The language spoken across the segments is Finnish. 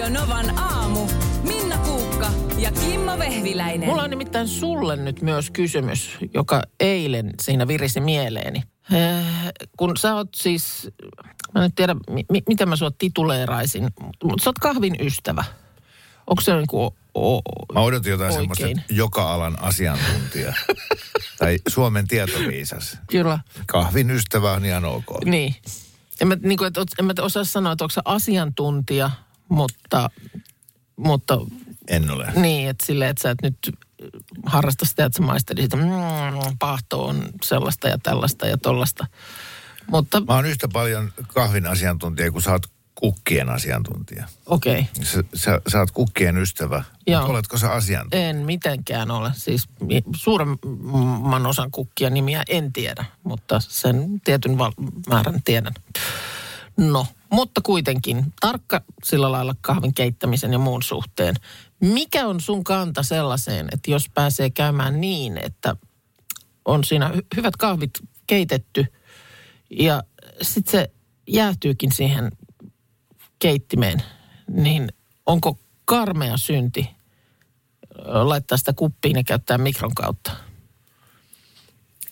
Radio Novan aamu. Minna Puukka ja Kimmo Vehviläinen. Mulla on nimittäin sulle nyt myös kysymys, joka eilen siinä virisi mieleeni. Kun sä oot siis, mä en tiedä, miten mä sua tituleeraisin, mutta sä oot kahvin ystävä. Onko se niin kuin mä odotin jotain semmoista joka alan asiantuntija. Tai Suomen tietoviisas. Kyllä. Kahvin ystävä on ihan ok. Niin. En mä osaa sanoa, että onko sä asiantuntija, mutta en ole. Niin, että silleen, että sä et nyt harrasta sitä, että sä maisteli sitä. Paahto on sellaista ja tällaista ja tollaista. Mutta mä oon yhtä paljon kahvin asiantuntija, kun sä oot kukkien asiantuntija. Okei. Okay. Sä oot kukkien ystävä, mutta oletko sä asiantuntija? En mitenkään ole. Siis suuremman osan kukkia nimiä en tiedä, mutta sen tietyn määrän tiedän. No, mutta kuitenkin tarkka sillä lailla kahvin keittämisen ja muun suhteen. Mikä on sun kanta sellaiseen, että jos pääsee käymään niin, että on siinä hyvät kahvit keitetty ja sitten se jäätyykin siihen keittimeen, niin onko karmea synti laittaa sitä kuppiin ja käyttää mikron kautta?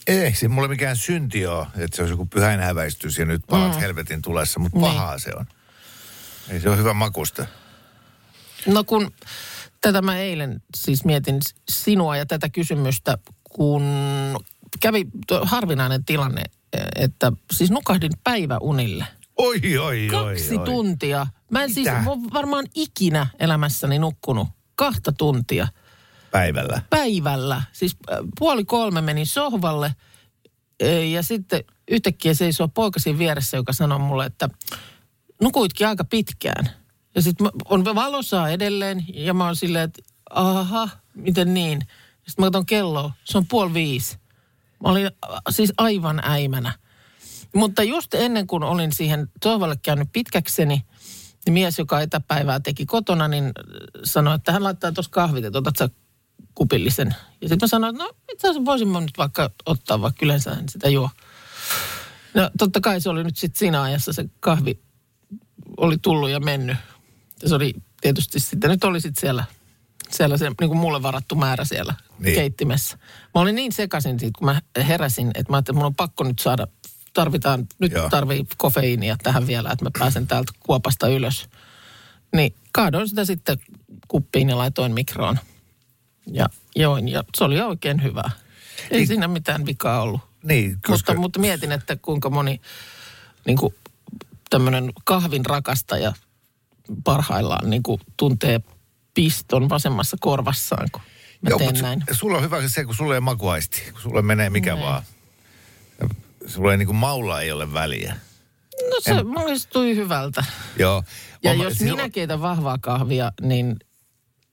Ei, se mulla ei mikään synti ole, että se olisi joku pyhäinhäväistys ja nyt palat helvetin tulessa, mutta pahaa se on. Ei se ole hyvä makusta. No kun tätä mä eilen siis mietin sinua ja tätä kysymystä, kun kävi harvinainen tilanne, että siis nukahdin päiväunille. Kaksi tuntia. Mä en siis ole varmaan ikinä elämässäni nukkunut 2 tuntia. Päivällä? Päivällä. Siis 2:30 menin sohvalle ja sitten yhtäkkiä seisoo poikasi vieressä, joka sanoi mulle, että nukuitkin aika pitkään. Ja sitten on valosaa edelleen ja mä oon silleen, että aha, miten niin? Sitten mä katson kelloa, se on 4:30. Mä olin siis aivan äimänä. Mutta just ennen kuin olin siihen sohvalle käynyt pitkäkseni, niin mies, joka etäpäivää teki kotona, niin sanoi, että hän laittaa tuossa kahvit, että otat sä kupillisen. Ja sitten mä sanoin, että no itse asiassa voisin mä nyt vaikka ottaa, vaikka yleensä en sitä juo. No totta kai se oli nyt sitten siinä ajassa se kahvi oli tullut ja mennyt. Ja se oli tietysti sitten, nyt oli sitten siellä se niin kuin mulle varattu määrä siellä keittimessä. Mä olin niin sekaisin siitä, kun mä heräsin, että mä ajattelin, että mun on pakko nyt saada. Tarvii kofeiinia tähän vielä, että mä pääsen täältä kuopasta ylös. Niin kaadoin sitä sitten kuppiin ja laitoin mikroon. Ja join, ja se oli oikein hyvää. Ei siinä mitään vikaa ollut. Niin, koska mutta mietin, että kuinka moni niin kuin tämmöinen kahvin rakastaja parhaillaan niin kuin tuntee piston vasemmassa korvassaan, kun mä teen näin. Sulla on hyvä se, kun sulla ei makuaisti, kun sulla menee mikä vaan. Sulla ei niin kuin maulla ei ole väliä. No se maistui hyvältä. Joo. Ja jos minä keitän vahvaa kahvia, niin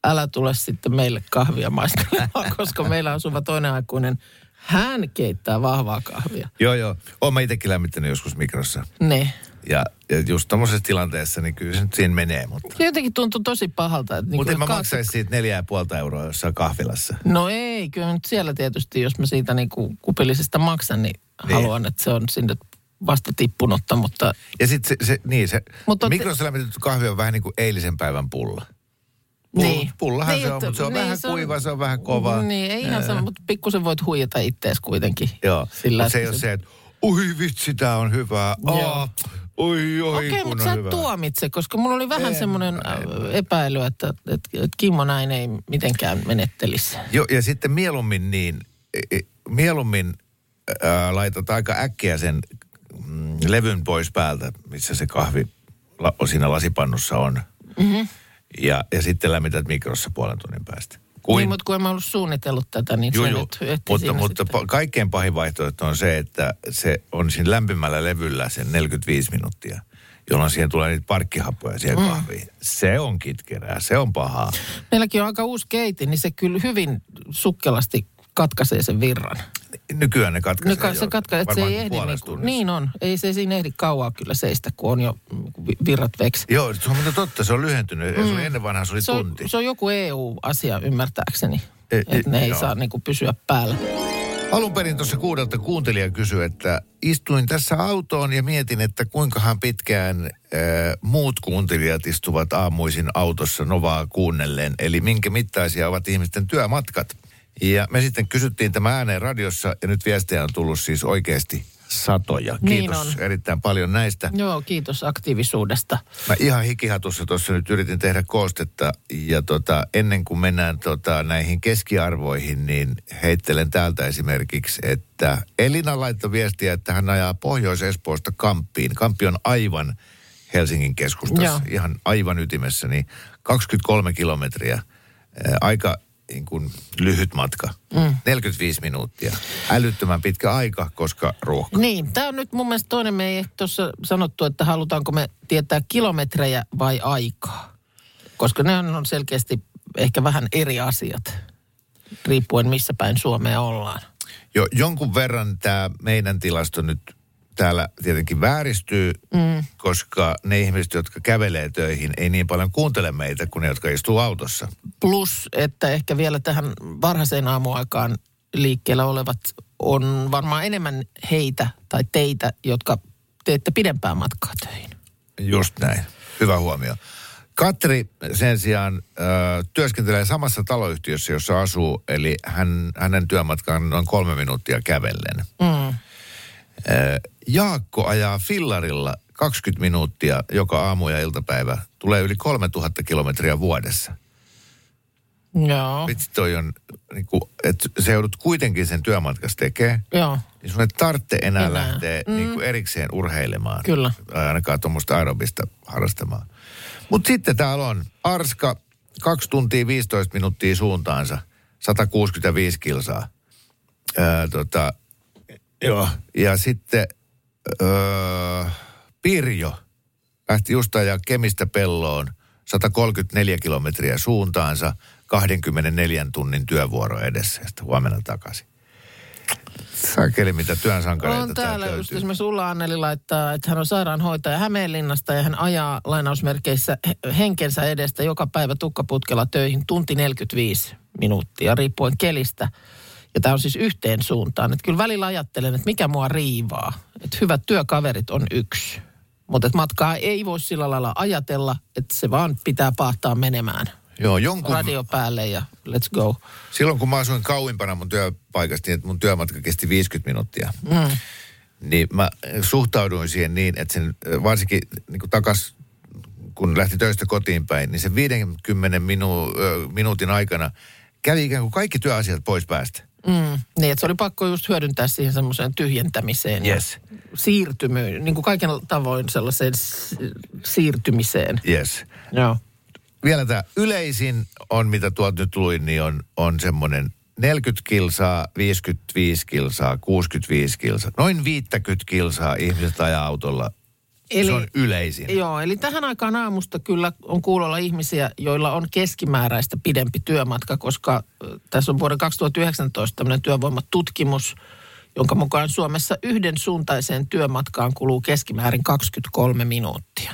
älä tule sitten meille kahvia maistelemaan, koska meillä asuva toinen aikuinen, hän keittää vahvaa kahvia. Joo. Oon mä itsekin lämmittänyt joskus mikrossa. Ne. Ja just tommosessa tilanteessa, niin kyllä se nyt siinä menee, mutta jotenkin tuntuu tosi pahalta. Että mutta niin mä maksaisi siitä 4,5 euroa jossain kahvilassa. No ei, kyllä nyt siellä tietysti, jos mä siitä niin kuin kupillisesta maksan, niin haluan, että se on sinne vasta tippunutta, mutta ja sitten se mikrossa lämmitetty kahvi on vähän niin kuin eilisen päivän pulla. Niin. Pullahan se on, mutta se on vähän kuiva, se on vähän kova. Niin, ei ihan sama, mutta pikkusen voit huijata ittees kuitenkin. Joo, mutta se ei ole se, että oi vitsi, tää on hyvää. Oi, okei, mutta sä et tuomitse, koska mulla oli vähän semmoinen epäily, että Kimmo näin ei mitenkään menettelisi. Joo, ja sitten mieluummin laitat aika äkkiä sen levyn pois päältä, missä se kahvi siinä lasipannussa on. Mm-hmm. Ja sitten lämmität mikrossa 1,5 tunnin päästä. Niin, mutta kun en mä ollut suunnitellut tätä, niin se nyt ehti mutta kaikkein pahin vaihtoehto on se, että se on siinä lämpimällä levyllä sen 45 minuuttia, jolloin siihen tulee niitä parkkihappoja siihen kahviin. Se on kitkerää, se on pahaa. Meilläkin on aika uusi keitin, niin se kyllä hyvin sukkelasti katkaisee sen virran. Nykyään ne katkaisee se ei ehdi niin on. Ei se siinä ehdi kauaa kyllä seistä, kun on jo virrat veksi. Joo, se on totta, se on lyhentynyt. Se oli ennen vanhaa, se oli tunti. Se on joku EU-asia ymmärtääkseni, että ne ei saa niin kuin pysyä päällä. Alun perin tuossa kuudelta kuuntelija kysyi, että istuin tässä autoon ja mietin, että kuinkahan pitkään muut kuuntelijat istuvat aamuisin autossa Novaa kuunnellen. Eli minkä mittaisia ovat ihmisten työmatkat. Ja me sitten kysyttiin tämä ääneen radiossa ja nyt viestejä on tullut siis oikeasti satoja. Kiitos niin erittäin paljon näistä. Joo, kiitos aktiivisuudesta. Mä ihan hikihatussa tuossa nyt yritin tehdä koostetta ja ennen kuin mennään näihin keskiarvoihin, niin heittelen täältä esimerkiksi, että Elina laittoi viestiä, että hän ajaa Pohjois-Espoosta Kampiin. Kampi on aivan Helsingin keskustassa, joo, ihan aivan ytimessä, niin 23 kilometriä. Aika niin kuin lyhyt matka. 45 minuuttia. Älyttömän pitkä aika, koska ruuhka. Niin, tämä on nyt mun mielestä toinen. Me ei tuossa sanottu, että halutaanko me tietää kilometrejä vai aikaa. Koska ne on selkeästi ehkä vähän eri asiat, riippuen missä päin Suomea ollaan. Jo, jonkun verran tämä meidän tilasto nyt täällä tietenkin vääristyy, koska ne ihmiset, jotka kävelee töihin, ei niin paljon kuuntele meitä kuin ne, jotka istuu autossa. Plus, että ehkä vielä tähän varhaiseen aamuaikaan liikkeellä olevat on varmaan enemmän heitä tai teitä, jotka teette pidempää matkaa töihin. Just näin. Hyvä huomio. Katri sen sijaan työskentelee samassa taloyhtiössä, jossa asuu, eli hänen työmatkaan noin 3 minuuttia kävellen. Jaakko ajaa fillarilla 20 minuuttia joka aamu ja iltapäivä. Tulee yli 3000 kilometriä vuodessa. Joo. Vitsi toi on, niin kuin, että se joudut kuitenkin sen työmatkas tekee. Joo. Niin sun ei tarvitse enää lähteä niin kuin erikseen urheilemaan. Kyllä. Ainakaan tuommoista aerobista harrastamaan. Mutta sitten täällä on Arska 2 tuntia 15 minuuttia suuntaansa. 165 kilsaa. Joo. Ja sitten Pirjo lähti just ajaa Kemistä Pelloon 134 kilometriä suuntaansa 24 tunnin työvuoro edessä ja sitten huomenna takaisin. Sakeli, mitä työnsankareita on täällä löytyy. Just esimerkiksi Ulla Anneli laittaa, että hän on sairaanhoitaja Hämeenlinnasta ja hän ajaa lainausmerkeissä henkensä edestä joka päivä tukkaputkella töihin tunti 45 minuuttia riippuen kelistä. Ja tämä on siis yhteen suuntaan. Että kyllä välillä ajattelen, että mikä mua riivaa. Että hyvät työkaverit on yksi. Mutta matkaa ei voi sillä lailla ajatella, että se vaan pitää paahtaa menemään. Joo, jonkun radio päälle ja let's go. Silloin kun mä asuin kauimpana mun työpaikasta, niin että mun työmatka kesti 50 minuuttia. Niin mä suhtauduin siihen niin, että sen varsinkin niin takas, kun lähti töistä kotiin päin, niin sen 50 minuutin aikana kävi ikään kuin kaikki työasiat pois päästä. Niin, että se oli pakko just hyödyntää siihen semmoiseen tyhjentämiseen, yes, ja siirtymyyn, niin kuin kaiken tavoin sellaiseen siirtymiseen. Yes. Joo. Vielä tämä yleisin on, mitä tuolta nyt luin, niin on semmoinen 40 kilsaa, 55 kilsaa, 65 kilsaa. Noin 50 kilsaa ihmiset ajaa autolla. Eli, se on yleisin. Joo, eli tähän aikaan aamusta kyllä on kuulolla ihmisiä, joilla on keskimääräistä pidempi työmatka, koska tässä on vuoden 2019 tämmöinen työvoimatutkimus, jonka mukaan Suomessa yhden suuntaiseen työmatkaan kuluu keskimäärin 23 minuuttia.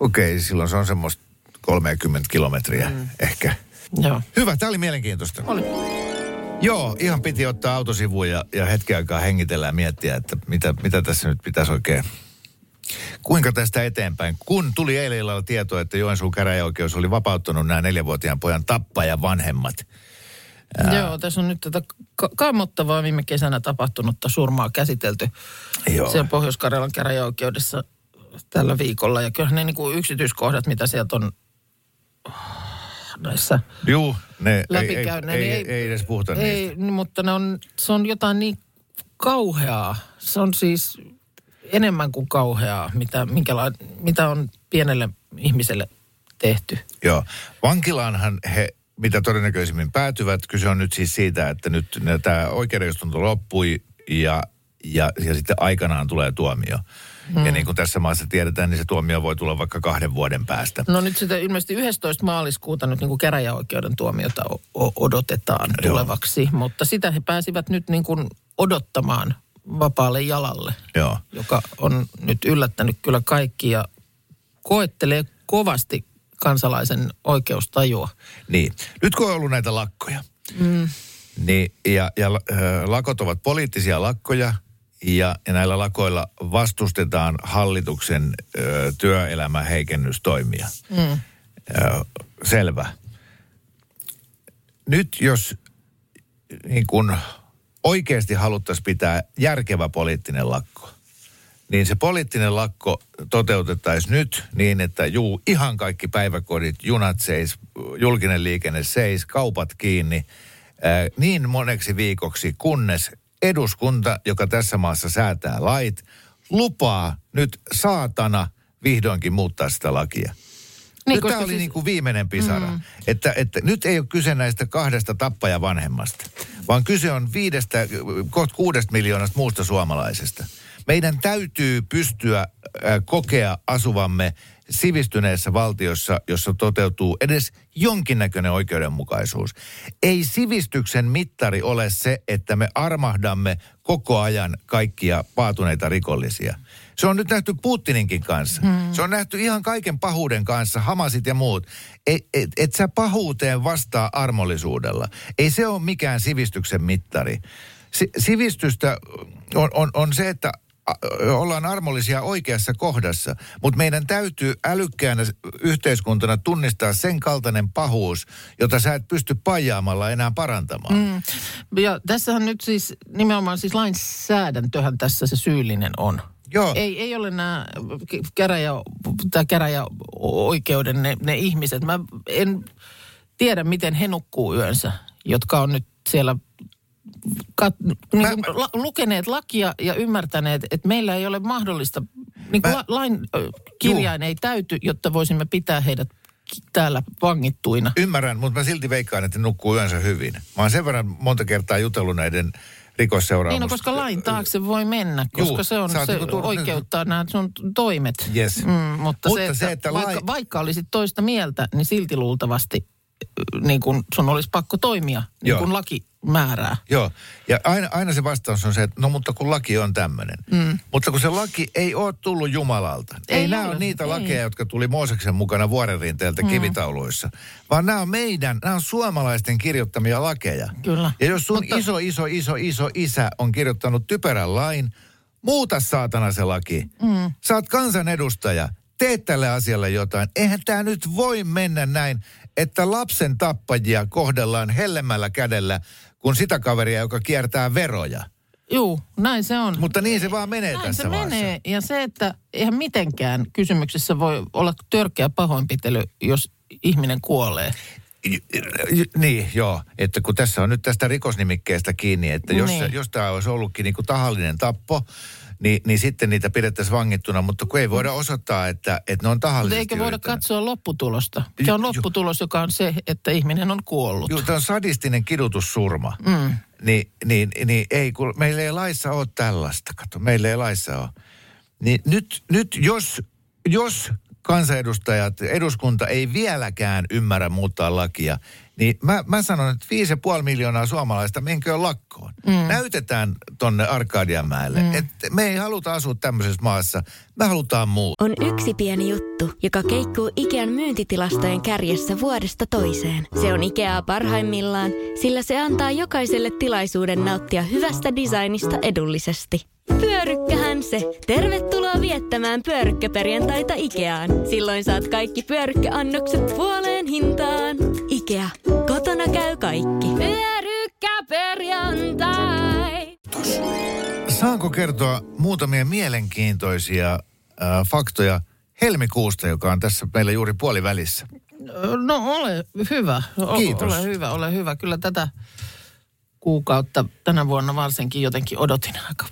Okei, silloin se on semmoista 30 kilometriä ehkä. Joo. Hyvä, tämä oli mielenkiintoista. Oli. Joo, ihan piti ottaa autosivuun ja hetken aikaa hengitellä ja miettiä, että mitä tässä nyt pitäisi oikein. Kuinka tästä eteenpäin? Kun tuli eilen illalla tietoa, että Joensuun käräjäoikeus oli vapauttanut nämä 4-vuotiaan pojan tappajan vanhemmat. Joo, tässä on nyt tätä kammottavaa viime kesänä tapahtunutta surmaa käsitelty. Joo. Siellä Pohjois-Karjalan käräjäoikeudessa tällä viikolla. Ja kyllähän ne niin kuin yksityiskohdat, mitä sieltä on näissä läpikäyneet. Ei edes puhuta niistä. Mutta se on jotain niin kauheaa. Se on siis enemmän kuin kauheaa, mitä on pienelle ihmiselle tehty. Joo. Vankilaanhan he, mitä todennäköisimmin päätyvät, kyse on nyt siis siitä, että nyt tämä oikeudenistunto loppui ja sitten aikanaan tulee tuomio. Ja niin kuin tässä maassa tiedetään, niin se tuomio voi tulla vaikka 2 vuoden päästä. No nyt sitä ilmeisesti 11. maaliskuuta nyt niin kuin käräjäoikeuden tuomiota odotetaan tulevaksi, joo, mutta sitä he pääsivät nyt niin kuin odottamaan vapaalle jalalle, joo, joka on nyt yllättänyt kyllä kaikki ja koettelee kovasti kansalaisen oikeustajua. Niin. Nyt kun on ollut näitä lakkoja, Niin, ja lakot ovat poliittisia lakkoja ja näillä lakoilla vastustetaan hallituksen työelämän heikennystoimia. Mm. Selvä. Nyt jos niin kun oikeasti haluttaisiin pitää järkevä poliittinen lakko, niin se poliittinen lakko toteutettaisiin nyt niin, että ihan kaikki päiväkodit, junat seis, julkinen liikenne seis, kaupat kiinni, niin moneksi viikoksi, kunnes eduskunta, joka tässä maassa säätää lait, lupaa nyt saatana vihdoinkin muuttaa sitä lakia. Niin, tämä oli siis niin kuin viimeinen pisara. Mm. Että nyt ei ole kyse näistä 2 tappajavanhemmasta, vaan kyse on 5, kohta 6 miljoonasta muusta suomalaisesta. Meidän täytyy pystyä kokea asuvamme sivistyneessä valtiossa, jossa toteutuu edes jonkinnäköinen oikeudenmukaisuus. Ei sivistyksen mittari ole se, että me armahdamme koko ajan kaikkia paatuneita rikollisia. Se on nyt nähty Putininkin kanssa. Hmm. Se on nähty ihan kaiken pahuuden kanssa, Hamasit ja muut. Et sä pahuuteen vastaa armollisuudella. Ei se ole mikään sivistyksen mittari. Sivistystä on se, että ollaan armollisia oikeassa kohdassa, mutta meidän täytyy älykkäänä yhteiskuntana tunnistaa sen kaltainen pahuus, jota sä et pysty pajaamalla enää parantamaan. Mm. Ja tässähän nyt siis nimenomaan siis lainsäädäntöhän tässä se syyllinen on. Joo. Ei ole nämä käräjäoikeuden ne ihmiset. Mä en tiedä, miten he nukkuu yönsä, jotka on nyt siellä lukeneet lakia ja ymmärtäneet, että meillä ei ole mahdollista, niin kuin lain kirjain ei täyty, jotta voisimme pitää heidät täällä vangittuina. Ymmärrän, mutta mä silti veikkaan, että nukkuu yönsä hyvin. Mä oon sen verran monta kertaa jutellut näiden rikosseuraamusta. Niin on, koska lain taakse voi mennä, koska oikeuttaa nämä sun toimet. Yes. Mutta vaikka olisit toista mieltä, niin silti luultavasti niin kun sun olisi pakko toimia, niin kun laki määrää. Joo, ja aina se vastaus on se, että no mutta kun laki on tämmöinen. Mm. Mutta kun se laki ei ole tullut Jumalalta. Ei nämä ole niitä lakeja, jotka tuli Mooseksen mukana vuorenrinteeltä kivitauluissa. Vaan nämä on suomalaisten kirjoittamia lakeja. Kyllä. Ja jos sun iso isä on kirjoittanut typerän lain, muuta saatana se laki. Mm. Sä oot kansanedustaja. Tee tälle asialle jotain. Eihän tämä nyt voi mennä näin, että lapsen tappajia kohdellaan hellemmällä kädellä kuin sitä kaveria, joka kiertää veroja. Juu, näin se on. Mutta niin se vaan menee näin tässä maassa. Menee. Ja se, että eihän mitenkään kysymyksessä voi olla törkeä pahoinpitely, jos ihminen kuolee. Niin, joo. Että kun tässä on nyt tästä rikosnimikkeestä kiinni, että jos tämä olisi ollutkin niin kuin tahallinen tappo, niin sitten niitä pidettäisiin vangittuna, mutta kun ei voida osoittaa, että ne on tahallisesti. Mutta eikä voida katsoa lopputulosta. Se on lopputulos, joka on se, että ihminen on kuollut. Joo, tämä on sadistinen kidutussurma. Mm. Niin ei, kun meillä ei laissa ole tällaista, kato, meillä ei laissa ole. Niin nyt jos kansanedustajat, eduskunta ei vieläkään ymmärrä muuttaa lakia, niin mä sanon, että 5,5 miljoonaa suomalaista menköön lakkoon. Mm. Näytetään tonne Arkadianmäelle, että me ei haluta asua tämmöisessä maassa, me halutaan muuta. On yksi pieni juttu, joka keikkuu Ikean myyntitilastojen kärjessä vuodesta toiseen. Se on Ikeaa parhaimmillaan, sillä se antaa jokaiselle tilaisuuden nauttia hyvästä designista edullisesti. Pyörykkähän se! Tervetuloa viettämään pyörykkäperjantaita Ikeaan. Silloin saat kaikki pyörykkäannokset puoleen hintaan. Ikea. Kotona käy kaikki. Pyörykkäperjantai! Saanko kertoa muutamia mielenkiintoisia faktoja helmikuusta, joka on tässä meillä juuri puolivälissä? No ole hyvä. Kiitos. Ole hyvä. Kyllä tätä kuukautta tänä vuonna varsinkin jotenkin odotin aika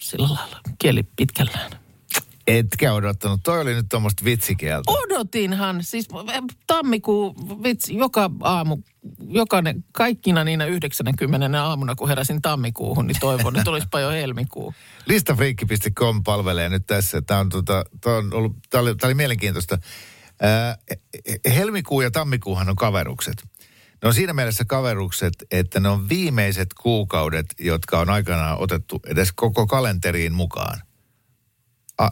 sillä lailla kieli pitkällään. Etkä odottanut. Toi oli nyt tuommoista vitsikieltä. Odotinhan. Siis tammikuun vitsi, joka aamu, kaikkina niinä 90 aamuna, kun heräsin tammikuuhun, niin toivon, että olisipa jo helmikuu. Listafriikki.com palvelee nyt tässä. Tämä oli mielenkiintoista. Helmikuu ja tammikuuhan on kaverukset. Ne on siinä mielessä kaverukset, että ne on viimeiset kuukaudet, jotka on aikanaan otettu edes koko kalenteriin mukaan.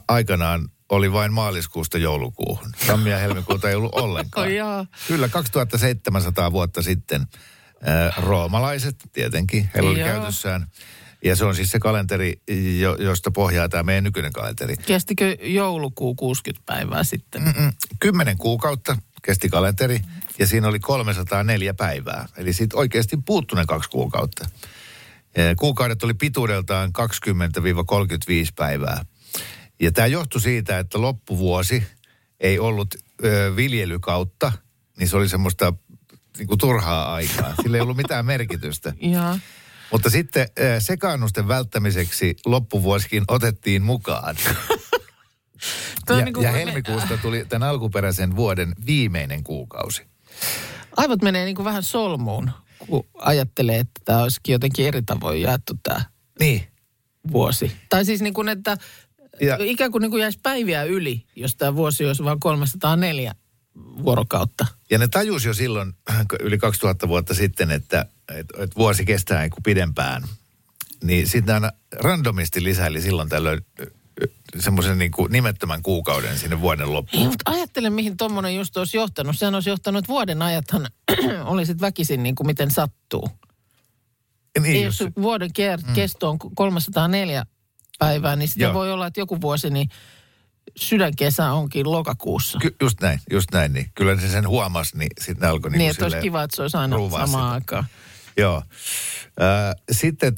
Aikanaan oli vain maaliskuusta joulukuuhun. Tammia ja helmikuuta ei ollut ollenkaan. Kyllä 2700 vuotta sitten Roomalaiset tietenkin, heillä oli käytössään. Ja se on siis se kalenteri, josta pohjaa tämä meidän nykyinen kalenteri. Kestikö joulukuu 60 päivää sitten? 10 kuukautta kesti kalenteri ja siinä oli 304 päivää. Eli siitä oikeasti puuttuneen 2 kuukautta. Kuukaudet oli pituudeltaan 20-35 päivää. Ja tämä johtui siitä, että loppuvuosi ei ollut viljelykautta, niin se oli semmoista niin kuin turhaa aikaa. Sillä ei ollut mitään merkitystä. Jaa. Mutta sitten sekaannusten välttämiseksi loppuvuosikin otettiin mukaan. ja helmikuusta tuli tämän alkuperäisen vuoden viimeinen kuukausi. Aivot menee niin kuin vähän solmuun, kun ajattelee, että tämä olisikin jotenkin eri tavoin jaettu tämä vuosi. Tai siis niin kuin, että ikään kuin jäisi päiviä yli, jos tämä vuosi olisi vain 304 vuorokautta. Ja ne tajusi jo silloin yli 2000 vuotta sitten, että vuosi kestää niin kuin pidempään. Niin sitten aina randomisti lisäili silloin tällöin semmoisen niin kuin nimettömän kuukauden sinne vuoden loppuun. Mutta ajattele, mihin tuommoinen just olisi johtanut. Sehän olisi johtanut, että vuoden ajathan olisit väkisin niin kuin miten sattuu. Niin, jos vuoden kesto on 304 päivää, niin sitä voi olla, että joku vuosi niin sydänkesä onkin lokakuussa. Just näin. Niin. Kyllä se sen huomasi, niin sitten alkoi niin silleen. Niin, olisi kiva, että se olisi aina samaan aikaan. Joo. Sitten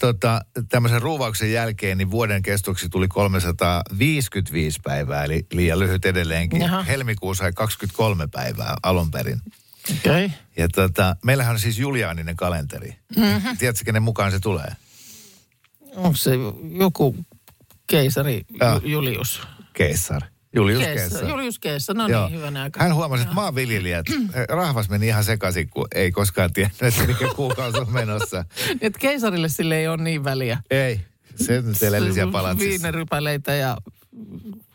tämmöisen ruuvauksen jälkeen niin vuoden kestoksi tuli 355 päivää, eli liian lyhyt edelleenkin. Jaha. Helmikuussa sai 23 päivää alun perin. Okei. Okay. Ja meillähän on siis juliaaninen kalenteri. Mm-hmm. Tiedätkö, kenen mukaan se tulee? Onko se joku keisari Julius? Julius Keisari. No niin, hyvänä aikaa. Hän huomasi, että maanviljelijät, rahvas meni ihan sekaisin, kun ei koskaan tiennyt, että mikä kuukausi on menossa. Että keisarille sille ei ole niin väliä. Ei, se nyt elellisiä palatsissa. Viinerypäleitä ja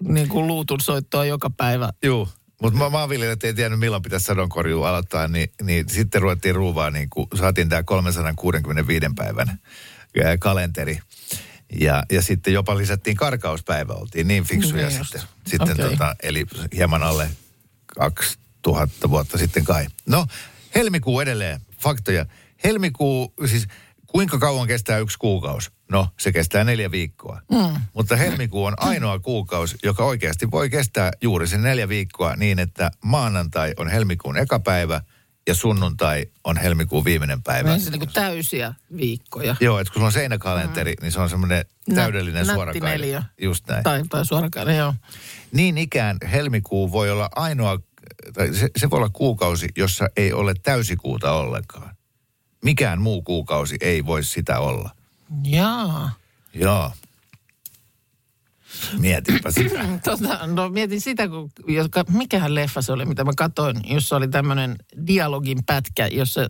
niin kuin luutun soittoa joka päivä. Juu, mutta maanviljelijät ei tiennyt, milloin pitäisi sadonkorjuu aloittaa, niin sitten ruvettiin ruuvaa, niin kuin saatiin tämä 365 päivän kalenteri. Ja sitten jopa lisättiin karkauspäivä, oltiin niin fiksuja sitten okay. Eli hieman alle 2000 vuotta sitten kai. No, helmikuu edelleen, faktoja. Helmikuu, siis kuinka kauan kestää yksi kuukausi? No, se kestää 4 viikkoa. Mutta helmikuu on ainoa kuukausi, joka oikeasti voi kestää juuri sen 4 viikkoa niin, että maanantai on helmikuun eka päivä. Ja sunnuntai on helmikuun viimeinen päivä. No, se on niin kuin täysiä viikkoja. Joo, että kun se on seinäkalenteri, niin se on semmoinen täydellinen suorakainen. Just näin. Tai suorakainen, joo. Niin ikään helmikuu voi olla ainoa, tai se voi olla kuukausi, jossa ei ole täysikuuta ollenkaan. Mikään muu kuukausi ei voi sitä olla. Jaa. Joo. Mietinpä sitä. Mietin sitä, mikähän leffa se oli, mitä mä katsoin, jossa oli tämmöinen dialogin pätkä, jossa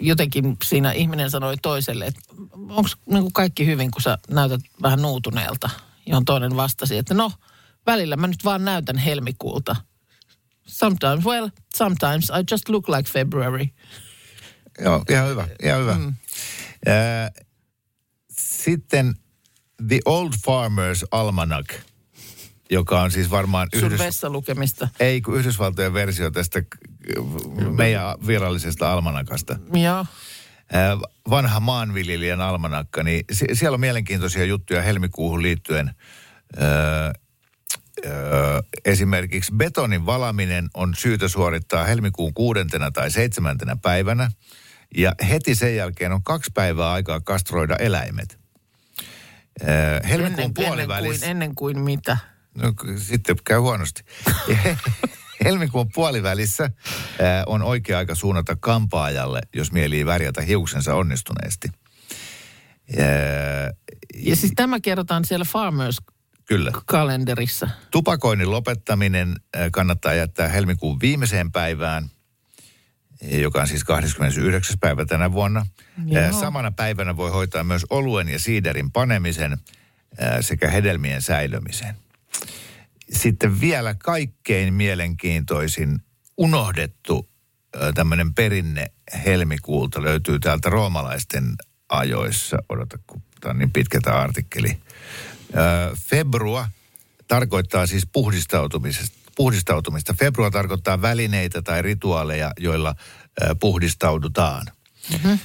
jotenkin siinä ihminen sanoi toiselle, että onko niinku kaikki hyvin, kun sä näytät vähän nuutuneelta, johon toinen vastasi, että no, välillä mä nyt vaan näytän helmikuulta. Sometimes, well, sometimes I just look like February. Joo, ihan hyvä. Sitten The Old Farmers Almanac, joka on siis varmaan vessalukemista. Ei, kun Yhdysvaltojen versio tästä meidän virallisesta almanakasta. Joo. Vanha maanviljelijän almanakka, niin siellä on mielenkiintoisia juttuja helmikuuhun liittyen. Esimerkiksi betonin valaminen on syytä suorittaa helmikuun 6. tai 7. päivänä. Ja heti sen jälkeen on 2 päivää aikaa kastroida eläimet. Helmikuun puolivälissä. Ennen kuin mitä? No, sitten käy huonosti. Helmikuun puolivälissä on oikea aika suunnata kampaajalle, jos mielii värjätä hiuksensa onnistuneesti. Ja siis tämä kerrotaan siellä Farmers-kalenterissa. Kyllä. Tupakoinnin lopettaminen kannattaa jättää helmikuun viimeiseen päivään, joka on siis 29. päivä tänä vuonna. Joo. Samana päivänä voi hoitaa myös oluen ja siiderin panemisen sekä hedelmien säilömisen. Sitten vielä kaikkein mielenkiintoisin unohdettu tämmöinen perinne helmikuulta löytyy täältä roomalaisten ajoissa. Odota, kun tämä on niin pitkä tämä artikkeli. Februa tarkoittaa siis puhdistautumista. Februa tarkoittaa välineitä tai rituaaleja, joilla puhdistaudutaan. Mm-hmm.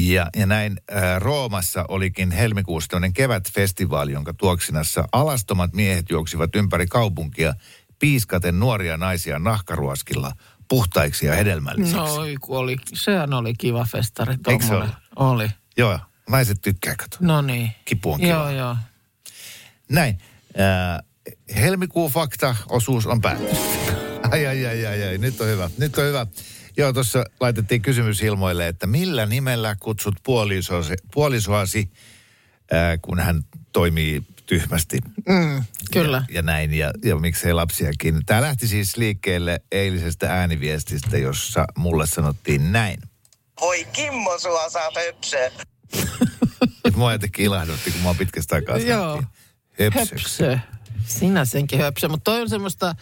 Ja näin Roomassa olikin helmikuussa tämmöinen kevätfestivaali, jonka tuoksinassa alastomat miehet juoksivat ympäri kaupunkia piiskaten nuoria naisia nahkaruoskilla puhtaiksi ja hedelmällisiksi. No oli, sehän oli kiva festari. Eikö se oli? Joo, naiset tykkää katsoa. No niin. Kipu on kiva. Joo. Näin. Helmikuun fakta-osuus on päättynyt. Ai, nyt on hyvä. Joo, tuossa laitettiin kysymys ilmoille, että millä nimellä kutsut puolisoasi, kun hän toimii tyhmästi. Kyllä. Ja näin, ja miksei lapsiakin. Tämä lähti siis liikkeelle eilisestä ääniviestistä, jossa mulle sanottiin näin. Hoi Kimmo, sua saa höpsö. Mua jotenkin ilahdutti, kun mua pitkästä aikaa sanottiin. Höpsö. Sinä senkin höpsö, mutta toi on semmoista,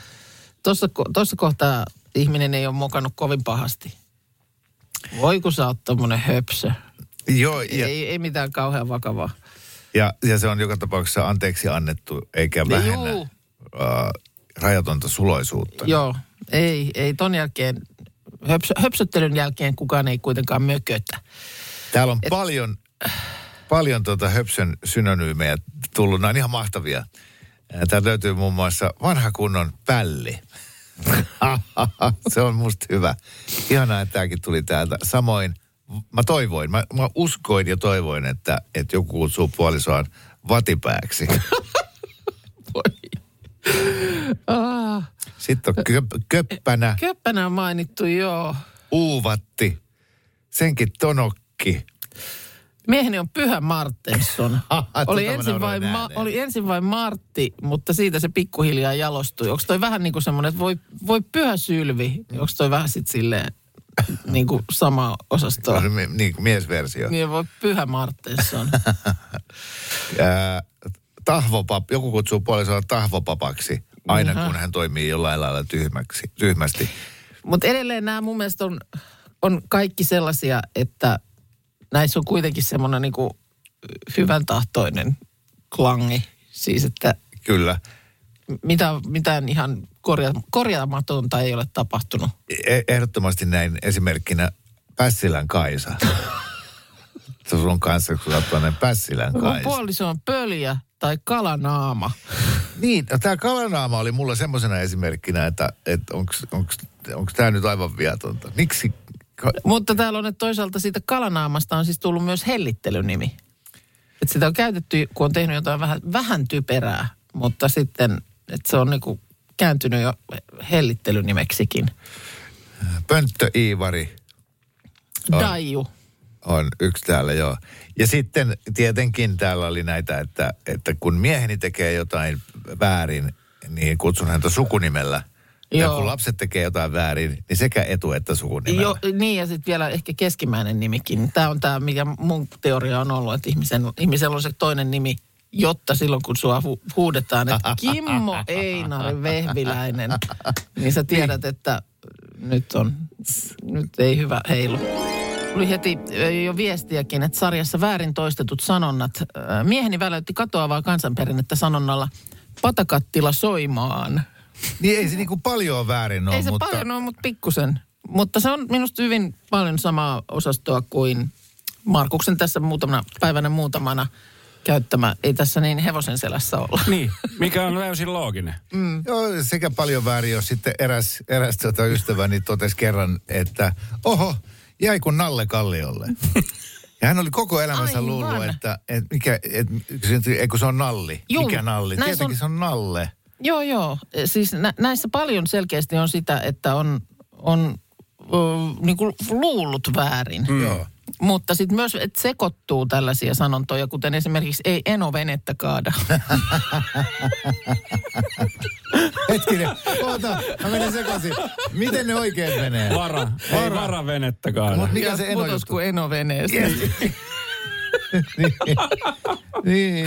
tuossa kohtaa ihminen ei ole mokannut kovin pahasti. Voi kun sä oot tommonen höpsö. Joo. Ja ei mitään kauhean vakavaa. Ja se on joka tapauksessa anteeksi annettu, eikä vähennä rajatonta suloisuutta. Joo, ei ton jälkeen, höpsöttelyn jälkeen kukaan ei kuitenkaan mökötä. Täällä on paljon höpsön synonyymejä tullut, nämä on ihan mahtavia. Täältä löytyy muun muassa vanha kunnon pälli. Se on musta hyvä. Ihanaa, että tämäkin tuli täältä. Samoin mä uskoin ja toivoin, että joku kutsuu puolisoaan vatipääksi. Sitten on köppänä. Köppänä on mainittu, joo. Uuvatti. Senkin tonokki. Mieheni on Pyhä Martensson. Oli ensin vain Martti, mutta siitä se pikkuhiljaa jalostui. Onko toi vähän niin kuin semmoinen, että voi Pyhä Sylvi? Onko toi vähän sitten silleen niin kuin samaa osastoa? Niin kuin miesversio. Niin voi Pyhä Martensson. Tahvopap, joku kutsuu puolisoa tahvopapaksi, aina kun hän toimii jollain lailla tyhmästi. Mutta edelleen nämä mun mielestä on kaikki sellaisia, että näissä on kuitenkin semmoinen niin kuin hyvän tahtoinen klangi, siis että kyllä. Mitään ihan korjaamatonta ei ole tapahtunut. Ehdottomasti näin, esimerkkinä Pässilän Kaisa. Sun kanssa, kun sä Pässilän Kaisa. Mun puoliso on pöljä tai kalanaama. Niin, no tää kalanaama oli mulla semmoisena esimerkkinä, että onko tää nyt aivan viatonta. Miksi? Mutta täällä on, että toisaalta siitä kalanaamasta on siis tullut myös hellittelynimi. Että sitä on käytetty, kun on tehnyt jotain vähän typerää, mutta sitten, että se on niinku kääntynyt jo hellittelynimeksikin. Pönttö-Iivari. Daiju. On yksi täällä, joo. Ja sitten tietenkin täällä oli näitä, että kun mieheni tekee jotain väärin, niin kutsun häntä sukunimellä. Ja kun lapset tekee jotain väärin, niin sekä etu- että sukunimellä. Joo, niin ja sitten vielä ehkä keskimmäinen nimikin. Tämä on tämä, mikä mun teoria on ollut, että ihmisellä on se toinen nimi, jotta silloin kun sua huudetaan, että Kimmo Einari Vehviläinen, niin sä tiedät, että nyt ei hyvä heilu. Tuli heti jo viestiäkin, että sarjassa väärin toistetut sanonnat. Mieheni väläytti katoavaa kansanperinnettä sanonnalla Patakattila soimaan. Niin ei se niin kuin paljon väärin ole. Ei se paljon ole, mutta pikkusen. Mutta se on minusta hyvin paljon samaa osastoa kuin Markuksen tässä muutamana päivänä käyttämä. Ei tässä niin hevosen selässä olla. Niin, mikä on täysin looginen. Joo, sekä paljon väärin, jos sitten eräs ystäväni totesi kerran, että oho, jäi kun Nalle Kalliolle. Ja hän oli koko elämänsä luullut, että se on Nalli. Juu, mikä Nalli? Tietenkin se on Nalle. Joo. Siis näissä paljon selkeästi on sitä, että on niin kuin luullut väärin. Joo. Mutta sitten myös, että sekoittuu tällaisia sanontoja, kuten esimerkiksi ei eno venettä kaada. Hetkinen, oota, mä menen sekaisin. Miten ne oikein menee? Vara venettä kaada. Mikä se eno juttu? Putos kuin eno veneestä. Yes. Niin.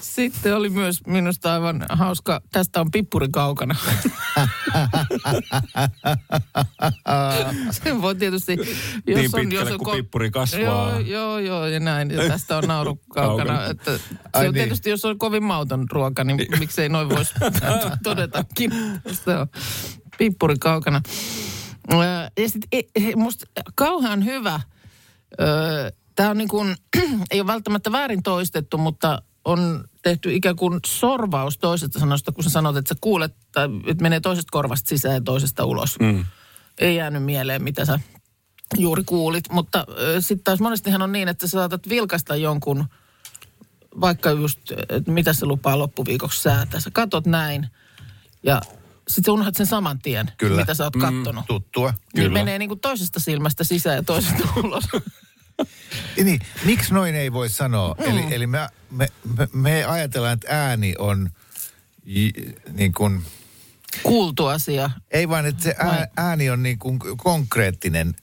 Sitten oli myös minusta aivan hauska, tästä on pippuri kaukana. Sen voi tietysti... Niin pitkälle, kun pippuri kasvaa. Joo, ja näin. Ja tästä on nauru kaukana. Että se on tietysti, jos on kovin mauton ruoka, niin miksei noin voisi todetakin. Se on pippuri kaukana. Ja sitten musta kauhean hyvä... Tämä on niin kuin, ei ole välttämättä väärin toistettu, mutta on tehty ikään kuin sorvaus toisesta sanosta, kun sä sanot, että sä kuulet, tai että menee toisesta korvasta sisään ja toisesta ulos. Mm. Ei jäänyt mieleen, mitä sä juuri kuulit, mutta sitten taas monestihan on niin, että sä saatat vilkaista jonkun, vaikka just, että mitä se lupaa loppuviikoksi säätää. Sä katot näin ja... Sitten sä unohdat sen saman tien, kyllä, mitä sä oot kattonut. Tuttua. Niin kyllä. Menee niin kuin toisesta silmästä sisään ja toisesta ulos. Niin, miksi noin ei voi sanoa? Mm. Eli me ajatellaan, että ääni on niin kuin... Kuultu asia. Ei vaan, että se ääni on niin kuin konkreettinen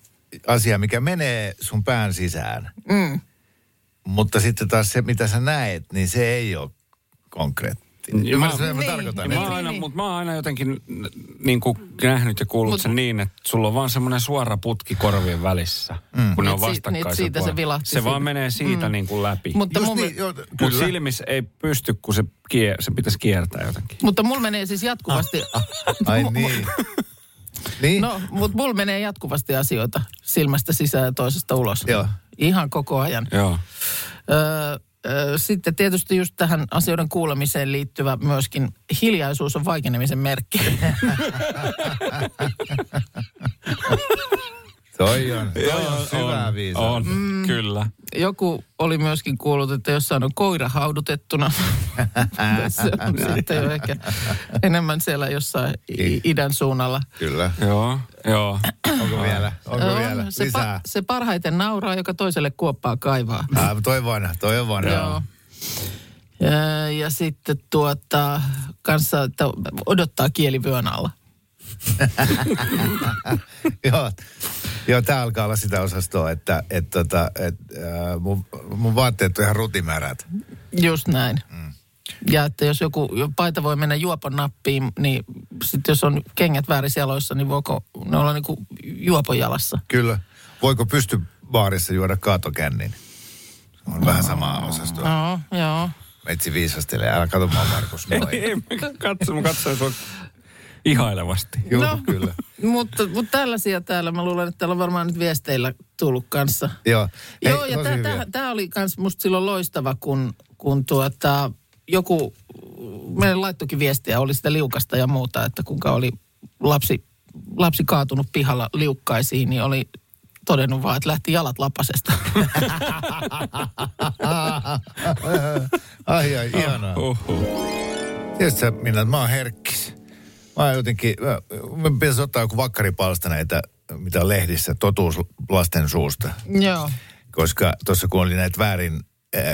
asia, mikä menee sun pään sisään. Mm. Mutta sitten taas se, mitä sä näet, niin se ei ole konkreettinen. Mä oon aina jotenkin niin kuin nähnyt ja kuullut sen niin, että sulla on vaan semmoinen suora putki korvien välissä, kun ne on vastakkaiset. Se vaan menee siitä niin kuin läpi. Mutta silmissä ei pysty, kun se pitäisi kiertää jotenkin. Mutta mulla menee siis jatkuvasti... Ai niin. Niin? No, mutta mulla menee jatkuvasti asioita silmästä sisään ja toisesta ulos. Joo. Ihan koko ajan. Joo. Sitten tietysti just tähän asioiden kuulemiseen liittyvä myöskin hiljaisuus on vaikenemisen merkki. Toi on syvää viisaa. On, kyllä. Joku oli myöskin kuullut, että jossain on koira haudutettuna. Se on sitten jo ehkä enemmän siellä jossain idän suunnalla. Kyllä. Joo. Onko vielä? Lisää? Se parhaiten nauraa, joka toiselle kuoppaa kaivaa. Toi on vanha. Joo. Ja sitten kanssa odottaa kielivyön alla. Joo, tää alkaa olla sitä osastoa, että mun vaatteet on ihan rutimäärät. Just näin. Mm. Ja että jos joku paita voi mennä juopon nappiin, niin sitten jos on kengät väärissä jaloissa, niin voiko ne olla niinku juopon jalassa? Kyllä. Voiko pystybaarissa juoda kaatokännin? On vähän samaa osastoa. Joo. Metsi viisastelee. Älä katso mua, Markus. Ei, mä katsoin sua. Ihailevasti. Joo, no, kyllä. Mutta tällaisia täällä, mä luulen, että täällä on varmaan nyt viesteillä tullut kanssa. Joo. Joo, ja tää oli kans musta silloin loistava, kun joku, meille laittokin viestiä, oli sitä liukasta ja muuta, että kuinka oli lapsi kaatunut pihalla liukkaisiin, niin oli todennut vaan, että lähti jalat lapasesta. Ai, ihanaa. Tiedätkö, Minna, mä oon herkkis. Mä jotenkin, pitäisi ottaa joku vakkaripalsta näitä, mitä on lehdissä, totuus lasten suusta. Joo. Koska tuossa kun oli näitä väärin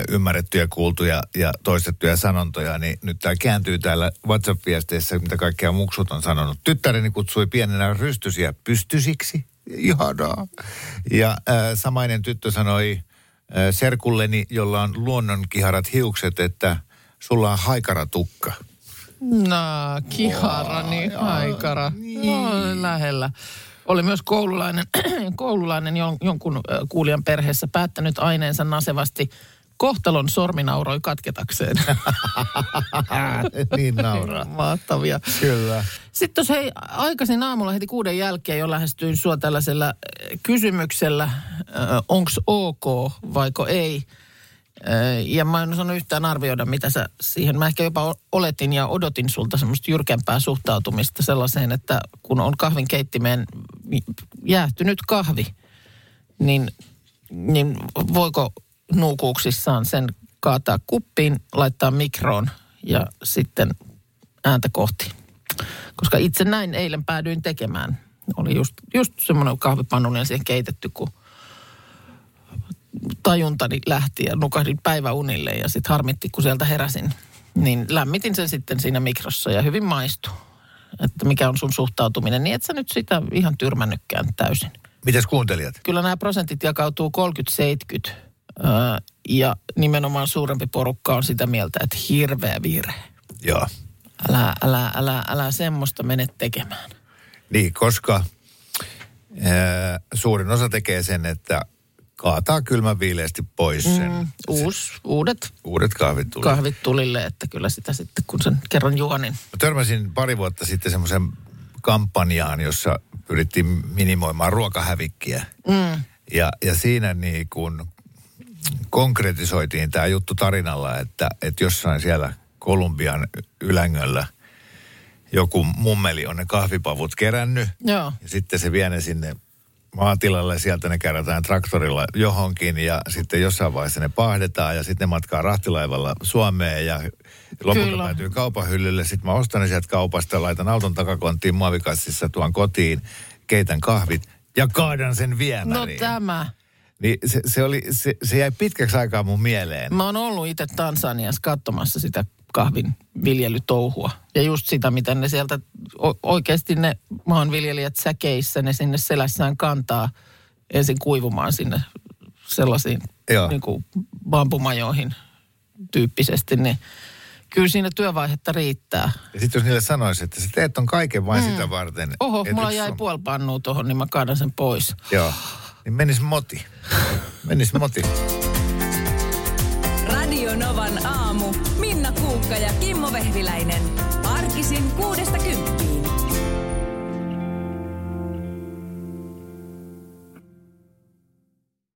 ymmärrettyjä, kuultuja ja toistettuja sanontoja, niin nyt tämä kääntyy täällä WhatsApp-viesteissä, mitä kaikkea muksut on sanonut. Tyttäreni kutsui pienenä rystysiä pystysiksi. Ihanaa. Ja samainen tyttö sanoi serkulleni, jolla on luonnonkiharat hiukset, että sulla on haikaratukka. No, kihara, niin haikara. No, lähellä. Oli myös koululainen jonkun kuulijan perheessä päättänyt aineensa nasevasti. Kohtalon sormi nauroi katketakseen. Niin nauraa. Mahtavia. Kyllä. Sitten jos hei, aikaisin aamulla heti 6 jälkeen jo lähestyin sua tällaisella kysymyksellä, onks ok vaiko ei. Ja mä en osannut yhtään arvioida, mitä sä siihen. Mä ehkä jopa oletin ja odotin sulta semmoista jyrkempää suhtautumista sellaiseen, että kun on kahvin keittimeen jäähtynyt kahvi, niin voiko nuukuuksissaan sen kaataa kuppiin, laittaa mikroon ja sitten ääntä kohti. Koska itse näin eilen päädyin tekemään. Oli just semmoinen kahvipannun ja siihen keitetty, kun tajuntani lähti ja nukahdin päiväunille ja sitten harmitti, kun sieltä heräsin. Niin lämmitin sen sitten siinä mikrossa ja hyvin maistui. Että mikä on sun suhtautuminen, niin et sä nyt sitä ihan tyrmännykään täysin. Mites kuuntelijat? Kyllä nämä prosentit jakautuu 30-70. Ja nimenomaan suurempi porukka on sitä mieltä, että hirveä virhe. Joo. Älä semmoista mene tekemään. Niin, koska suurin osa tekee sen, että kaataa kylmän viileästi pois sen. Uudet kahvit tulille. Että kyllä sitä sitten, kun sen kerran juonin. Mä törmäsin pari vuotta sitten semmoisen kampanjaan, jossa pyrittiin minimoimaan ruokahävikkiä. Mm. Ja siinä niin kun konkretisoitiin tämä juttu tarinalla, että jossain siellä Kolumbian ylängöllä joku mummeli on ne kahvipavut kerännyt. Joo. Ja sitten se vie ne sinne maatilalle, sieltä ne kerätään traktorilla johonkin ja sitten jossain vaiheessa ne paahdetaan ja sitten ne matkaa rahtilaivalla Suomeen ja lopulta päätyy kaupan hyllylle. Sitten mä ostan ne sieltä kaupasta, laitan auton takakonttiin muovikassissa, tuon kotiin, keitän kahvit ja kaadan sen viemäriin. No tämä. Niin se jäi pitkäksi aikaa mun mieleen. Mä oon ollut itse Tansaniassa katsomassa sitä kahvin viljelytouhua. Ja just sitä, mitä ne sieltä oikeasti ne maanviljelijät säkeissä, ne sinne selässään kantaa ensin kuivumaan sinne sellaisiin niin kuin bambumajoihin tyyppisesti. Niin kyllä siinä työvaihetta riittää. Ja sitten jos niille sanoisi, että sä teet on kaiken vain sitä varten. Oho, mulla jäi puolipannua tuohon, niin mä kaadan sen pois. Joo. Niin menis moti. Radio Novan aamu. Minna Puukka ja Kimmo Vehviläinen. Arkisin 6-10.